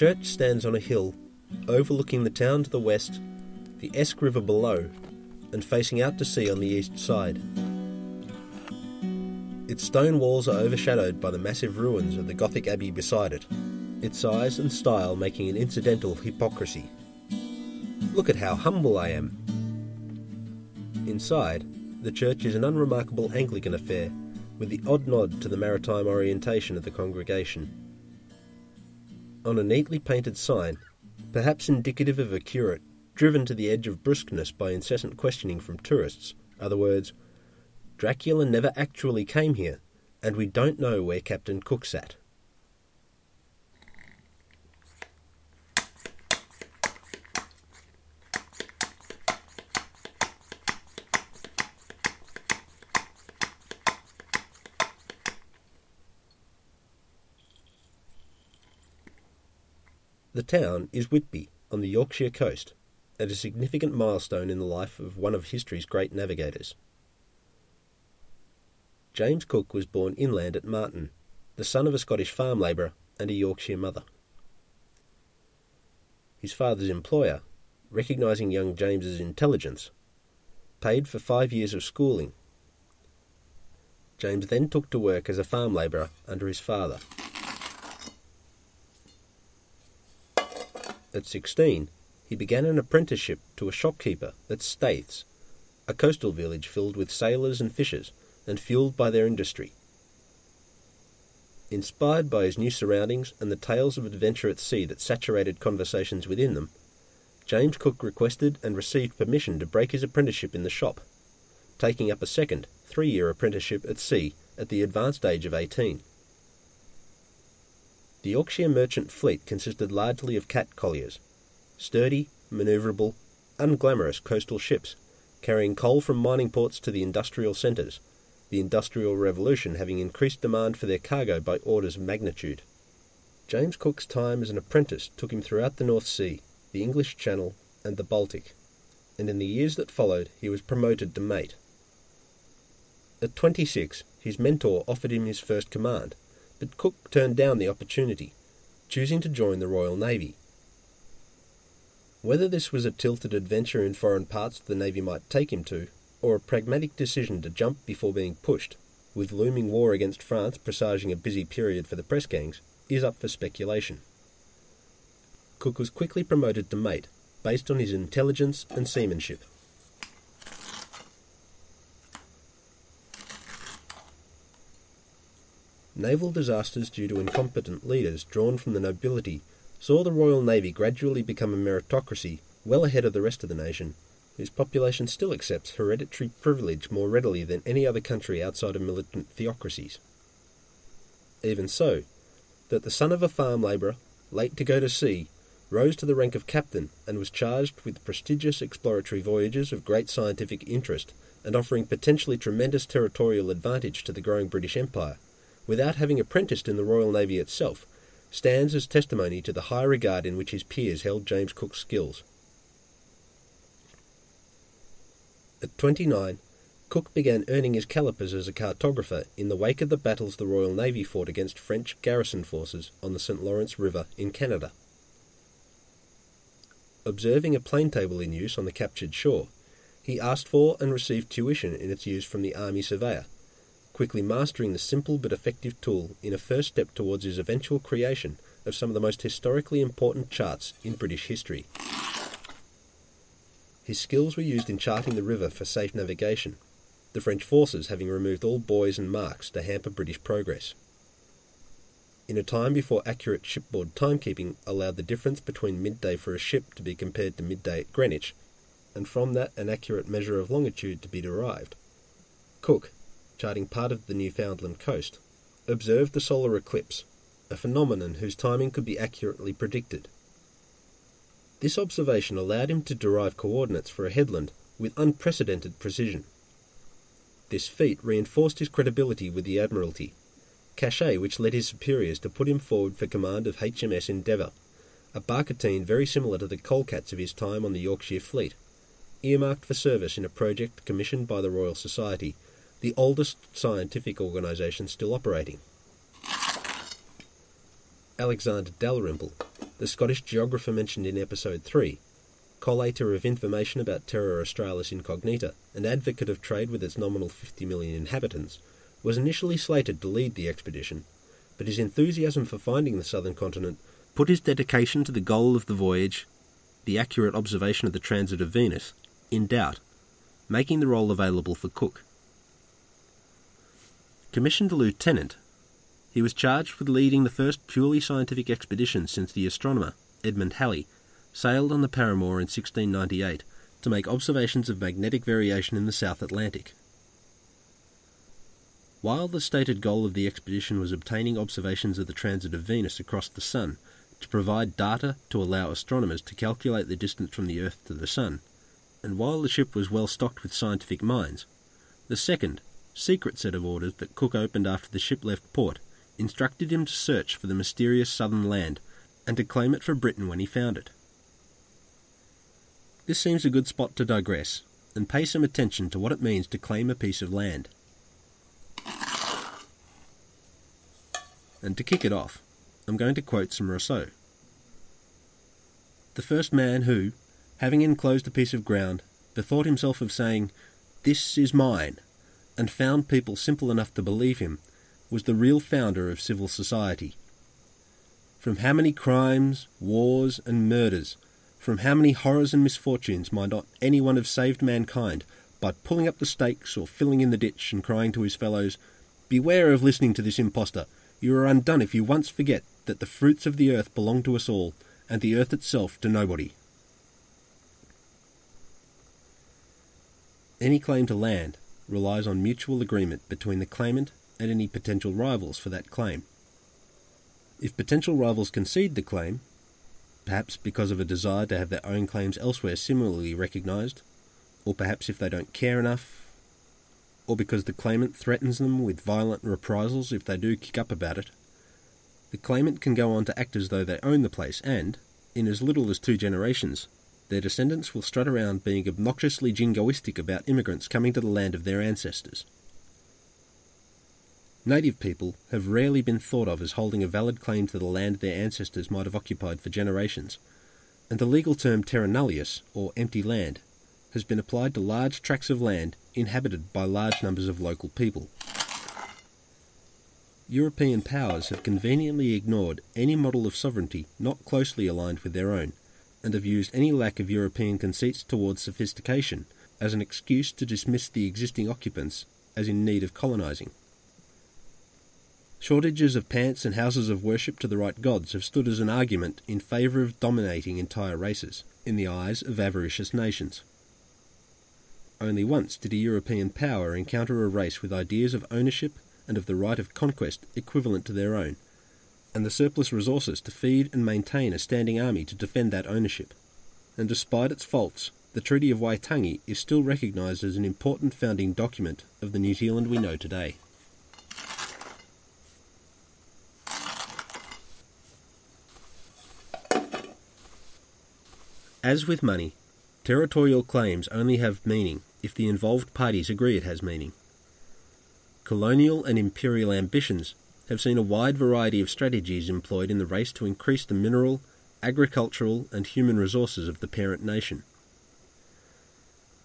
church stands on a hill, overlooking the town to the west, the Esk River below, and facing out to sea on the east side. Its stone walls are overshadowed by the massive ruins of the Gothic abbey beside it, its size and style making an incidental hypocrisy. Look at how humble I am! Inside, the church is an unremarkable Anglican affair, with the odd nod to the maritime orientation of the congregation. On a neatly painted sign, perhaps indicative of a curate, driven to the edge of brusqueness by incessant questioning from tourists, are the words, "Dracula never actually came here, and we don't know where Captain Cook sat." The town is Whitby, on the Yorkshire coast, and a significant milestone in the life of one of history's great navigators. James Cook was born inland at Marton, the son of a Scottish farm labourer and a Yorkshire mother. His father's employer, recognising young James's intelligence, paid for 5 years of schooling. James then took to work as a farm labourer under his father. At 16, he began an apprenticeship to a shopkeeper at Staithes, a coastal village filled with sailors and fishers, and fuelled by their industry. Inspired by his new surroundings and the tales of adventure at sea that saturated conversations within them, James Cook requested and received permission to break his apprenticeship in the shop, taking up a second, 3-year apprenticeship at sea at the advanced age of 18. The Yorkshire merchant fleet consisted largely of cat colliers, sturdy, manoeuvrable, unglamorous coastal ships, carrying coal from mining ports to the industrial centres, the Industrial Revolution having increased demand for their cargo by orders of magnitude. James Cook's time as an apprentice took him throughout the North Sea, the English Channel, and the Baltic, and in the years that followed he was promoted to mate. At 26, his mentor offered him his first command, but Cook turned down the opportunity, choosing to join the Royal Navy. Whether this was a tilted adventure in foreign parts the Navy might take him to, or a pragmatic decision to jump before being pushed, with looming war against France presaging a busy period for the press gangs, is up for speculation. Cook was quickly promoted to mate, based on his intelligence and seamanship. Naval disasters due to incompetent leaders drawn from the nobility saw the Royal Navy gradually become a meritocracy well ahead of the rest of the nation, whose population still accepts hereditary privilege more readily than any other country outside of militant theocracies. Even so, that the son of a farm labourer, late to go to sea, rose to the rank of captain and was charged with prestigious exploratory voyages of great scientific interest and offering potentially tremendous territorial advantage to the growing British Empire, without having apprenticed in the Royal Navy itself, stands as testimony to the high regard in which his peers held James Cook's skills. At 29, Cook began earning his calipers as a cartographer in the wake of the battles the Royal Navy fought against French garrison forces on the St. Lawrence River in Canada. Observing a plane table in use on the captured shore, he asked for and received tuition in its use from the Army surveyor, quickly mastering the simple but effective tool in a first step towards his eventual creation of some of the most historically important charts in British history. His skills were used in charting the river for safe navigation, the French forces having removed all buoys and marks to hamper British progress. In a time before accurate shipboard timekeeping allowed the difference between midday for a ship to be compared to midday at Greenwich, and from that an accurate measure of longitude to be derived, Cook, charting part of the Newfoundland coast, observed the solar eclipse, a phenomenon whose timing could be accurately predicted. This observation allowed him to derive coordinates for a headland with unprecedented precision. This feat reinforced his credibility with the Admiralty, cachet which led his superiors to put him forward for command of HMS Endeavour, a barkentine very similar to the Colcats of his time on the Yorkshire fleet, earmarked for service in a project commissioned by the Royal Society, the oldest scientific organisation still operating. Alexander Dalrymple, the Scottish geographer mentioned in Episode 3, collator of information about Terra Australis Incognita, and advocate of trade with its nominal 50 million inhabitants, was initially slated to lead the expedition, but his enthusiasm for finding the southern continent put his dedication to the goal of the voyage, the accurate observation of the transit of Venus, in doubt, making the role available for Cook. Commissioned a lieutenant, he was charged with leading the first purely scientific expedition since the astronomer, Edmund Halley, sailed on the Paramour in 1698 to make observations of magnetic variation in the South Atlantic. While the stated goal of the expedition was obtaining observations of the transit of Venus across the Sun, to provide data to allow astronomers to calculate the distance from the Earth to the Sun, and while the ship was well stocked with scientific minds, the second, secret set of orders that Cook opened after the ship left port instructed him to search for the mysterious southern land and to claim it for Britain when he found it. This seems a good spot to digress and pay some attention to what it means to claim a piece of land. And to kick it off, I'm going to quote some Rousseau. The first man who, having enclosed a piece of ground, bethought himself of saying, "This is mine," and found people simple enough to believe him, was the real founder of civil society. From how many crimes, wars, and murders, from how many horrors and misfortunes might not any one have saved mankind by pulling up the stakes or filling in the ditch and crying to his fellows, "Beware of listening to this impostor. You are undone if you once forget that the fruits of the earth belong to us all, and the earth itself to nobody." Any claim to land relies on mutual agreement between the claimant and any potential rivals for that claim. If potential rivals concede the claim, perhaps because of a desire to have their own claims elsewhere similarly recognised, or perhaps if they don't care enough, or because the claimant threatens them with violent reprisals if they do kick up about it, the claimant can go on to act as though they own the place and, in as little as 2 generations, their descendants will strut around being obnoxiously jingoistic about immigrants coming to the land of their ancestors. Native people have rarely been thought of as holding a valid claim to the land their ancestors might have occupied for generations, and the legal term terra nullius, or empty land, has been applied to large tracts of land inhabited by large numbers of local people. European powers have conveniently ignored any model of sovereignty not closely aligned with their own, and have used any lack of European conceits towards sophistication as an excuse to dismiss the existing occupants as in need of colonising. Shortages of pants and houses of worship to the right gods have stood as an argument in favour of dominating entire races, in the eyes of avaricious nations. Only once did a European power encounter a race with ideas of ownership and of the right of conquest equivalent to their own, and the surplus resources to feed and maintain a standing army to defend that ownership. And despite its faults, the Treaty of Waitangi is still recognised as an important founding document of the New Zealand we know today. As with money, territorial claims only have meaning if the involved parties agree it has meaning. Colonial and imperial ambitions have seen a wide variety of strategies employed in the race to increase the mineral, agricultural and human resources of the parent nation.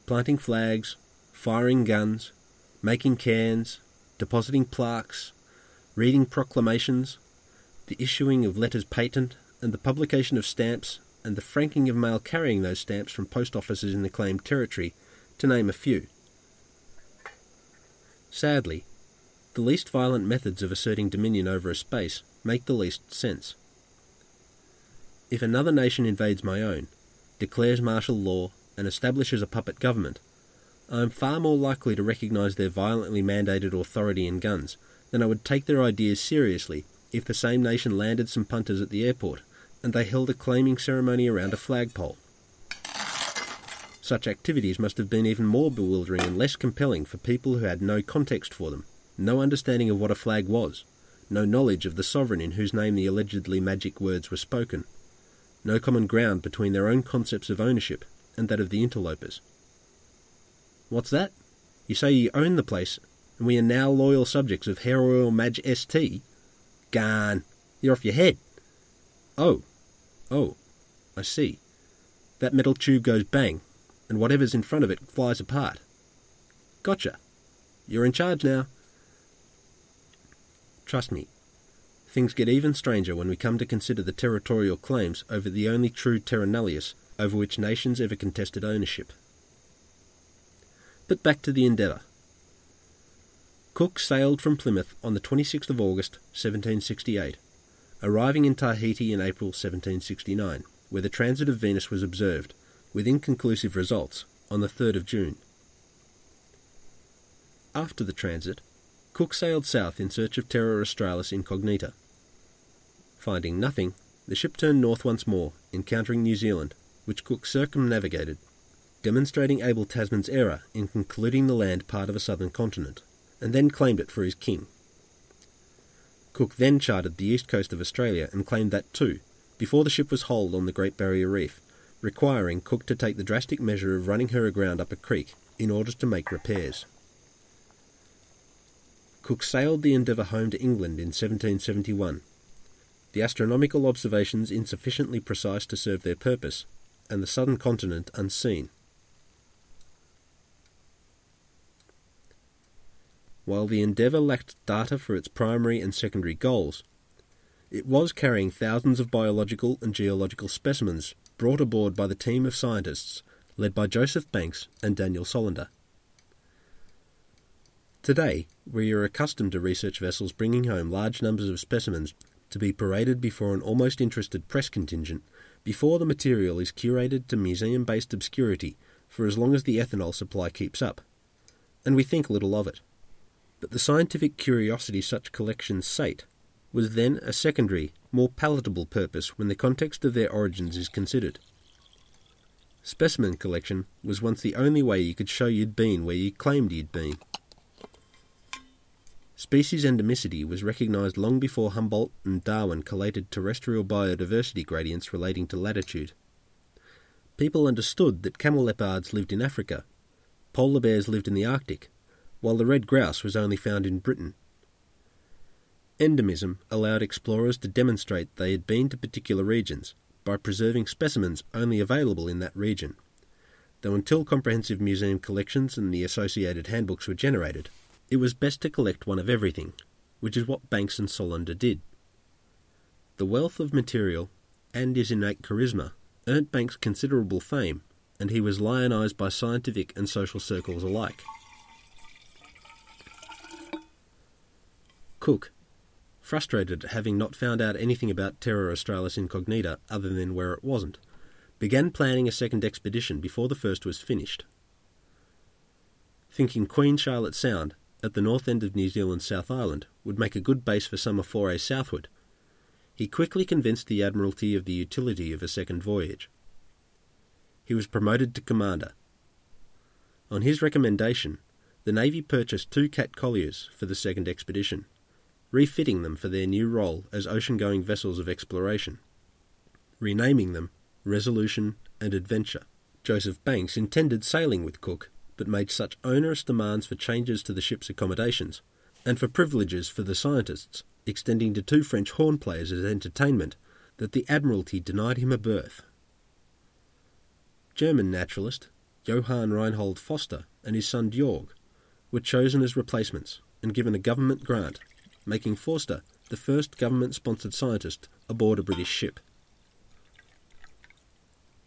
Planting flags, firing guns, making cairns, depositing plaques, reading proclamations, the issuing of letters patent and the publication of stamps, and the franking of mail carrying those stamps from post offices in the claimed territory, to name a few. Sadly, the least violent methods of asserting dominion over a space make the least sense. If another nation invades my own, declares martial law, and establishes a puppet government, I am far more likely to recognise their violently mandated authority in guns than I would take their ideas seriously if the same nation landed some punters at the airport and they held a claiming ceremony around a flagpole. Such activities must have been even more bewildering and less compelling for people who had no context for them, no understanding of what a flag was, no knowledge of the sovereign in whose name the allegedly magic words were spoken, no common ground between their own concepts of ownership and that of the interlopers. What's that? You say you own the place, and we are now loyal subjects of Her Royal Maj ST? Gone. You're off your head. Oh, Oh, I see. That metal tube goes bang, and whatever's in front of it flies apart. Gotcha. You're in charge now. Trust me, things get even stranger when we come to consider the territorial claims over the only true terra nullius over which nations ever contested ownership. But back to the Endeavour. Cook sailed from Plymouth on the 26th of August, 1768, arriving in Tahiti in April 1769, where the transit of Venus was observed, with inconclusive results, on the 3rd of June. After the transit, Cook sailed south in search of Terra Australis Incognita. Finding nothing, the ship turned north once more, encountering New Zealand, which Cook circumnavigated, demonstrating Abel Tasman's error in concluding the land part of a southern continent, and then claimed it for his king. Cook then charted the east coast of Australia and claimed that too, before the ship was holed on the Great Barrier Reef, requiring Cook to take the drastic measure of running her aground up a creek in order to make repairs. Cook sailed the Endeavour home to England in 1771, the astronomical observations insufficiently precise to serve their purpose, and the southern continent unseen. While the Endeavour lacked data for its primary and secondary goals, it was carrying thousands of biological and geological specimens brought aboard by the team of scientists led by Joseph Banks and Daniel Solander. Today, we are accustomed to research vessels bringing home large numbers of specimens to be paraded before an almost interested press contingent before the material is curated to museum-based obscurity for as long as the ethanol supply keeps up, and we think little of it. But the scientific curiosity such collections sate was then a secondary, more palatable purpose when the context of their origins is considered. Specimen collection was once the only way you could show you'd been where you claimed you'd been. Species endemicity was recognised long before Humboldt and Darwin collated terrestrial biodiversity gradients relating to latitude. People understood that camel leopards lived in Africa, polar bears lived in the Arctic, while the red grouse was only found in Britain. Endemism allowed explorers to demonstrate they had been to particular regions by preserving specimens only available in that region, though until comprehensive museum collections and the associated handbooks were generated, it was best to collect one of everything, which is what Banks and Solander did. The wealth of material and his innate charisma earned Banks considerable fame, and he was lionised by scientific and social circles alike. Cook, frustrated at having not found out anything about Terra Australis Incognita other than where it wasn't, began planning a second expedition before the first was finished. Thinking Queen Charlotte Sound, at the north end of New Zealand's South Island, would make a good base for summer forays southward, he quickly convinced the Admiralty of the utility of a second voyage. He was promoted to commander. On his recommendation, the Navy purchased 2 cat colliers for the second expedition, refitting them for their new role as ocean-going vessels of exploration, renaming them Resolution and Adventure. Joseph Banks intended sailing with Cook, but made such onerous demands for changes to the ship's accommodations, and for privileges for the scientists, extending to 2 French horn players as entertainment, that the Admiralty denied him a berth. German naturalist Johann Reinhold Foster and his son Georg were chosen as replacements and given a government grant, making Foster the first government-sponsored scientist aboard a British ship.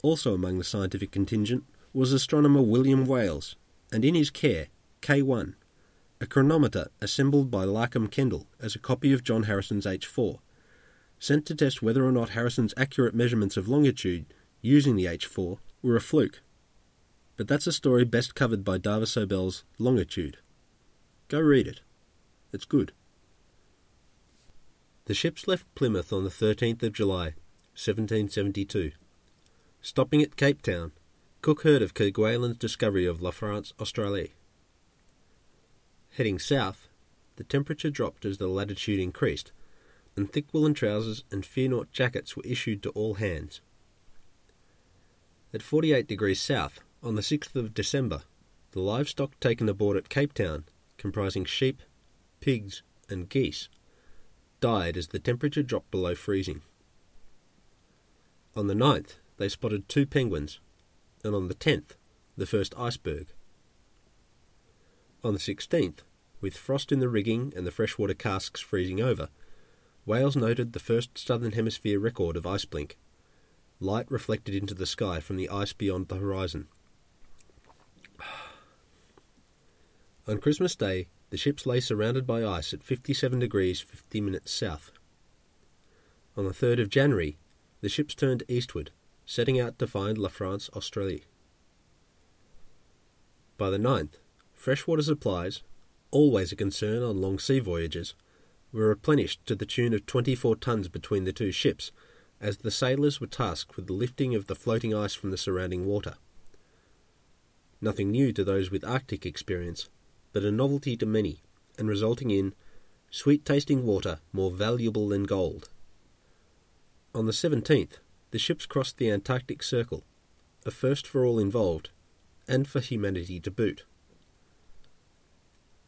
Also among the scientific contingent was astronomer William Wales, and in his care, K1, a chronometer assembled by Larkham Kendall as a copy of John Harrison's H4, sent to test whether or not Harrison's accurate measurements of longitude using the H4 were a fluke. But that's a story best covered by Darvis O'Bell's Longitude. Go read it. It's good. The ships left Plymouth on the 13th of July, 1772. Stopping at Cape Town, Cook heard of Kerguelen's discovery of La France-Australie. Heading south, the temperature dropped as the latitude increased, and thick woolen trousers and fear-naught jackets were issued to all hands. At 48 degrees south, on the 6th of December, the livestock taken aboard at Cape Town, comprising sheep, pigs, and geese, died as the temperature dropped below freezing. On the 9th, they spotted 2 penguins, and on the 10th, the first iceberg. On the 16th, with frost in the rigging and the freshwater casks freezing over, Wales noted the first Southern Hemisphere record of ice blink, light reflected into the sky from the ice beyond the horizon. On Christmas Day, the ships lay surrounded by ice at 57 degrees 50 minutes south. On the 3rd of January, the ships turned eastward, setting out to find La France-Australie. By the 9th, freshwater supplies, always a concern on long sea voyages, were replenished to the tune of 24 tons between the 2 ships, as the sailors were tasked with the lifting of the floating ice from the surrounding water. Nothing new to those with Arctic experience, but a novelty to many, and resulting in sweet-tasting water more valuable than gold. On the 17th, the ships crossed the Antarctic Circle, a first for all involved, and for humanity to boot.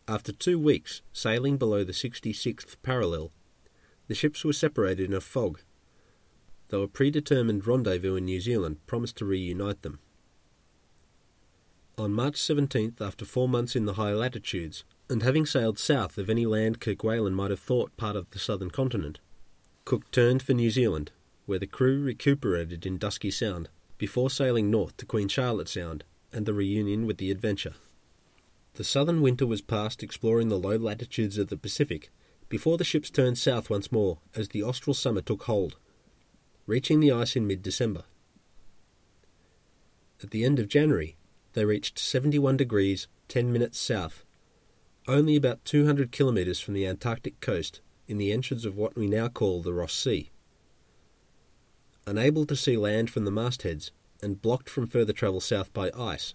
After 2 weeks sailing below the 66th parallel, the ships were separated in a fog, though a predetermined rendezvous in New Zealand promised to reunite them. On March 17th, after 4 months in the high latitudes, and having sailed south of any land Kerguelen might have thought part of the southern continent, Cook turned for New Zealand, where the crew recuperated in Dusky Sound, before sailing north to Queen Charlotte Sound and the reunion with the Adventure. The southern winter was passed exploring the low latitudes of the Pacific, before the ships turned south once more as the austral summer took hold, reaching the ice in mid-December. At the end of January, they reached 71 degrees 10 minutes south, only about 200 kilometres from the Antarctic coast in the entrance of what we now call the Ross Sea. Unable to see land from the mastheads, and blocked from further travel south by ice,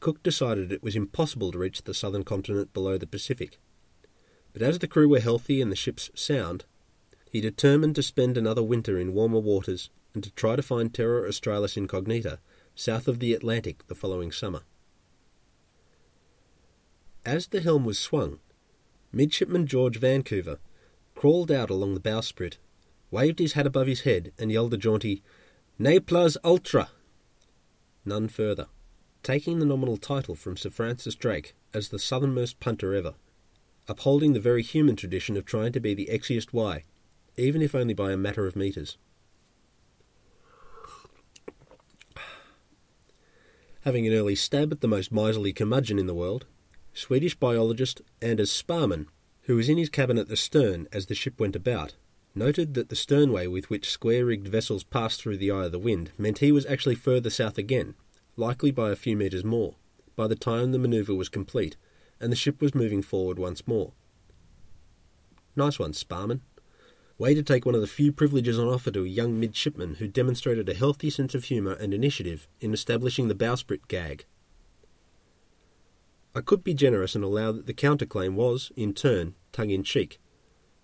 Cook decided it was impossible to reach the southern continent below the Pacific. But as the crew were healthy and the ships sound, he determined to spend another winter in warmer waters and to try to find Terra Australis Incognita south of the Atlantic the following summer. As the helm was swung, Midshipman George Vancouver crawled out along the bowsprit, waved his hat above his head and yelled a jaunty, "Ne plus ultra!" None further, taking the nominal title from Sir Francis Drake as the southernmost punter ever, upholding the very human tradition of trying to be the Exiest Y, even if only by a matter of metres. Having an early stab at the most miserly curmudgeon in the world, Swedish biologist Anders Sparrman, who was in his cabin at the stern as the ship went about, noted that the sternway with which square-rigged vessels passed through the eye of the wind meant he was actually further south again, likely by a few metres more, by the time the manoeuvre was complete, and the ship was moving forward once more. Nice one, Sparrman. Way to take one of the few privileges on offer to a young midshipman who demonstrated a healthy sense of humour and initiative in establishing the bowsprit gag. I could be generous and allow that the counterclaim was, in turn, tongue-in-cheek,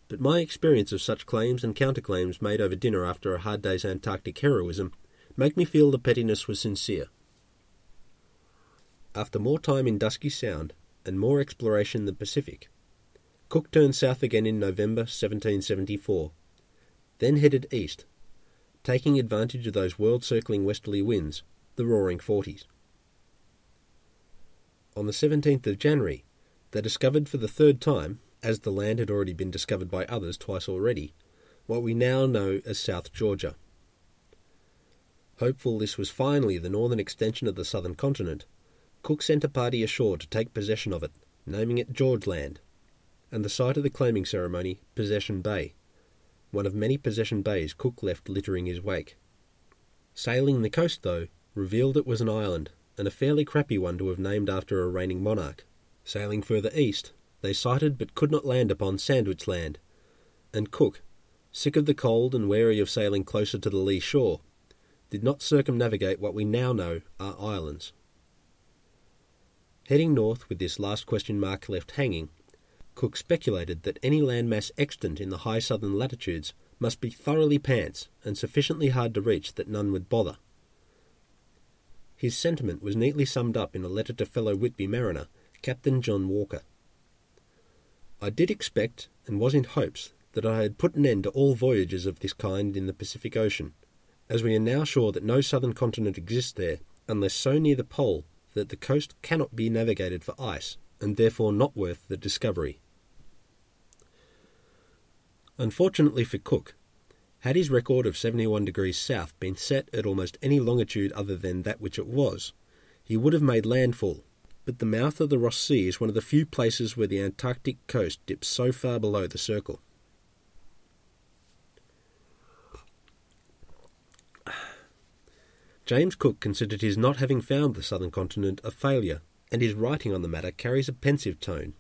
but my experience of such claims and counterclaims made over dinner after a hard day's Antarctic heroism make me feel the pettiness was sincere. After more time in Dusky Sound, and more exploration in the Pacific, Cook turned south again in November 1774, then headed east, taking advantage of those world-circling westerly winds, the Roaring Forties. On the 17th of January, they discovered for the third time, as the land had already been discovered by others twice already, what we now know as South Georgia. Hopeful this was finally the northern extension of the southern continent, Cook sent a party ashore to take possession of it, naming it George Land, and the site of the claiming ceremony, Possession Bay, one of many possession bays Cook left littering his wake. Sailing the coast, though, revealed it was an island, and a fairly crappy one to have named after a reigning monarch. Sailing further east, they sighted but could not land upon Sandwich Land, and Cook, sick of the cold and wary of sailing closer to the lee shore, did not circumnavigate what we now know are islands. Heading north with this last question mark left hanging, Cook speculated that any landmass extant in the high southern latitudes must be thoroughly pants and sufficiently hard to reach that none would bother. His sentiment was neatly summed up in a letter to fellow Whitby mariner, Captain John Walker. I did expect, and was in hopes, that I had put an end to all voyages of this kind in the Pacific Ocean, as we are now sure that no southern continent exists there unless so near the pole that the coast cannot be navigated for ice, and therefore not worth the discovery. Unfortunately for Cook, had his record of 71 degrees south been set at almost any longitude other than that which it was, he would have made landfall, but the mouth of the Ross Sea is one of the few places where the Antarctic coast dips so far below the circle. James Cook considered his not having found the southern continent a failure, and his writing on the matter carries a pensive tone,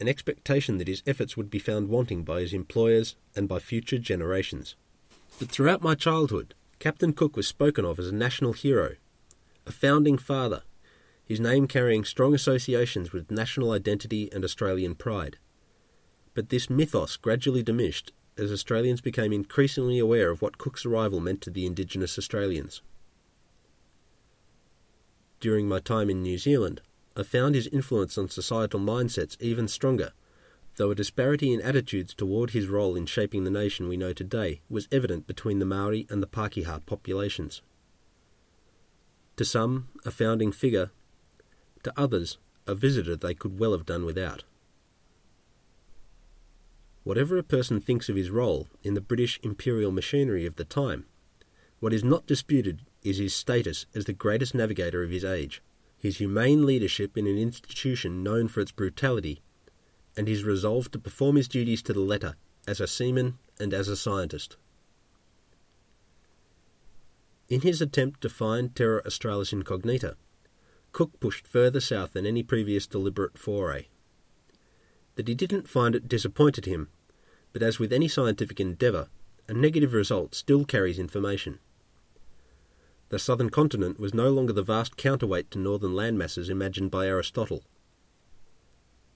an expectation that his efforts would be found wanting by his employers and by future generations. But throughout my childhood, Captain Cook was spoken of as a national hero, a founding father, his name carrying strong associations with national identity and Australian pride. But this mythos gradually diminished as Australians became increasingly aware of what Cook's arrival meant to the Indigenous Australians. During my time in New Zealand, I found his influence on societal mindsets even stronger, though a disparity in attitudes toward his role in shaping the nation we know today was evident between the Maori and the Pākehā populations. To some, a founding figure, to others, a visitor they could well have done without. Whatever a person thinks of his role in the British imperial machinery of the time, what is not disputed is his status as the greatest navigator of his age, his humane leadership in an institution known for its brutality, and his resolve to perform his duties to the letter, as a seaman and as a scientist. In his attempt to find Terra Australis Incognita, Cook pushed further south than any previous deliberate foray. That he didn't find it disappointed him, but as with any scientific endeavour, a negative result still carries information. The southern continent was no longer the vast counterweight to northern landmasses imagined by Aristotle.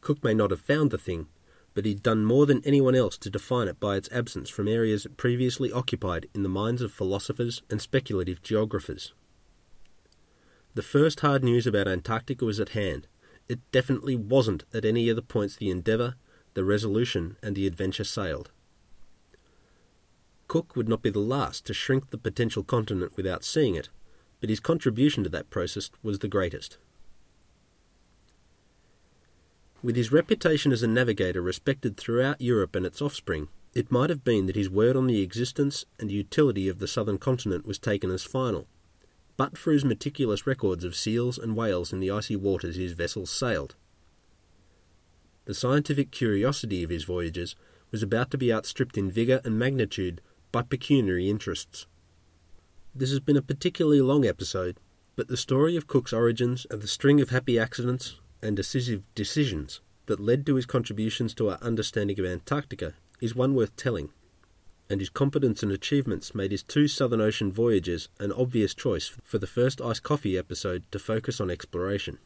Cook may not have found the thing, but he'd done more than anyone else to define it by its absence from areas it previously occupied in the minds of philosophers and speculative geographers. The first hard news about Antarctica was at hand. It definitely wasn't at any of the points the Endeavour, the Resolution, and the Adventure sailed. Cook would not be the last to shrink the potential continent without seeing it, but his contribution to that process was the greatest. With his reputation as a navigator respected throughout Europe and its offspring, it might have been that his word on the existence and utility of the southern continent was taken as final, but for his meticulous records of seals and whales in the icy waters his vessels sailed. The scientific curiosity of his voyages was about to be outstripped in vigour and magnitude by pecuniary interests. This has been a particularly long episode, but the story of Cook's origins and the string of happy accidents and decisive decisions that led to his contributions to our understanding of Antarctica is one worth telling, and his competence and achievements made his two Southern Ocean voyages an obvious choice for the first Iced Coffee episode to focus on exploration.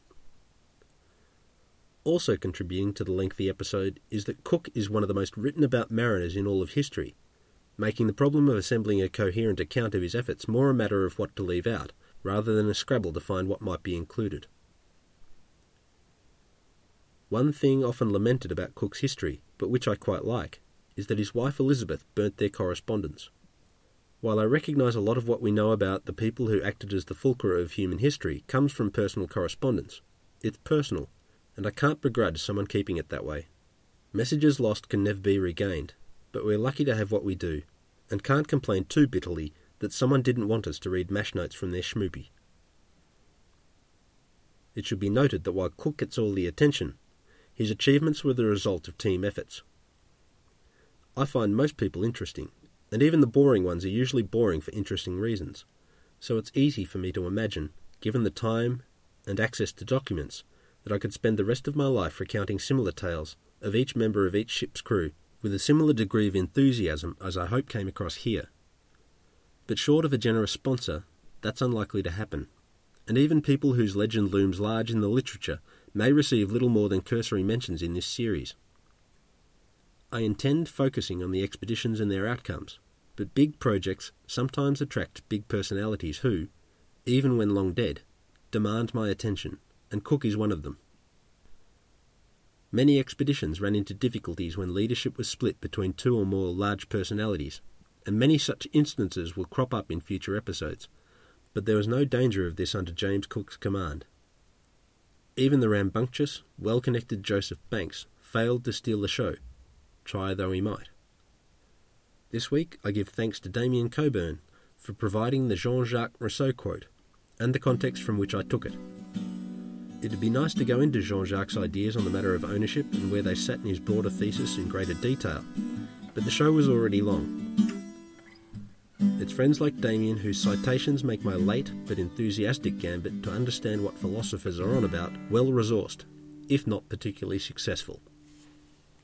Also contributing to the lengthy episode is that Cook is one of the most written about mariners in all of history, making the problem of assembling a coherent account of his efforts more a matter of what to leave out, rather than a scrabble to find what might be included. One thing often lamented about Cook's history, but which I quite like, is that his wife Elizabeth burnt their correspondence. While I recognise a lot of what we know about the people who acted as the fulcrum of human history comes from personal correspondence, it's personal, and I can't begrudge someone keeping it that way. Messages lost can never be regained, but we're lucky to have what we do, and can't complain too bitterly that someone didn't want us to read mash notes from their schmoopy. It should be noted that while Cook gets all the attention, his achievements were the result of team efforts. I find most people interesting, and even the boring ones are usually boring for interesting reasons, so it's easy for me to imagine, given the time and access to documents, that I could spend the rest of my life recounting similar tales of each member of each ship's crew, with a similar degree of enthusiasm as I hope came across here. But short of a generous sponsor, that's unlikely to happen, and even people whose legend looms large in the literature may receive little more than cursory mentions in this series. I intend focusing on the expeditions and their outcomes, but big projects sometimes attract big personalities who, even when long dead, demand my attention, and Cook is one of them. Many expeditions ran into difficulties when leadership was split between two or more large personalities, and many such instances will crop up in future episodes, but there was no danger of this under James Cook's command. Even the rambunctious, well-connected Joseph Banks failed to steal the show, try though he might. This week I give thanks to Damien Coburn for providing the Jean-Jacques Rousseau quote and the context from which I took it. It'd be nice to go into Jean-Jacques' ideas on the matter of ownership and where they sat in his broader thesis in greater detail, but the show was already long. It's friends like Damien whose citations make my late but enthusiastic gambit to understand what philosophers are on about well-resourced, if not particularly successful.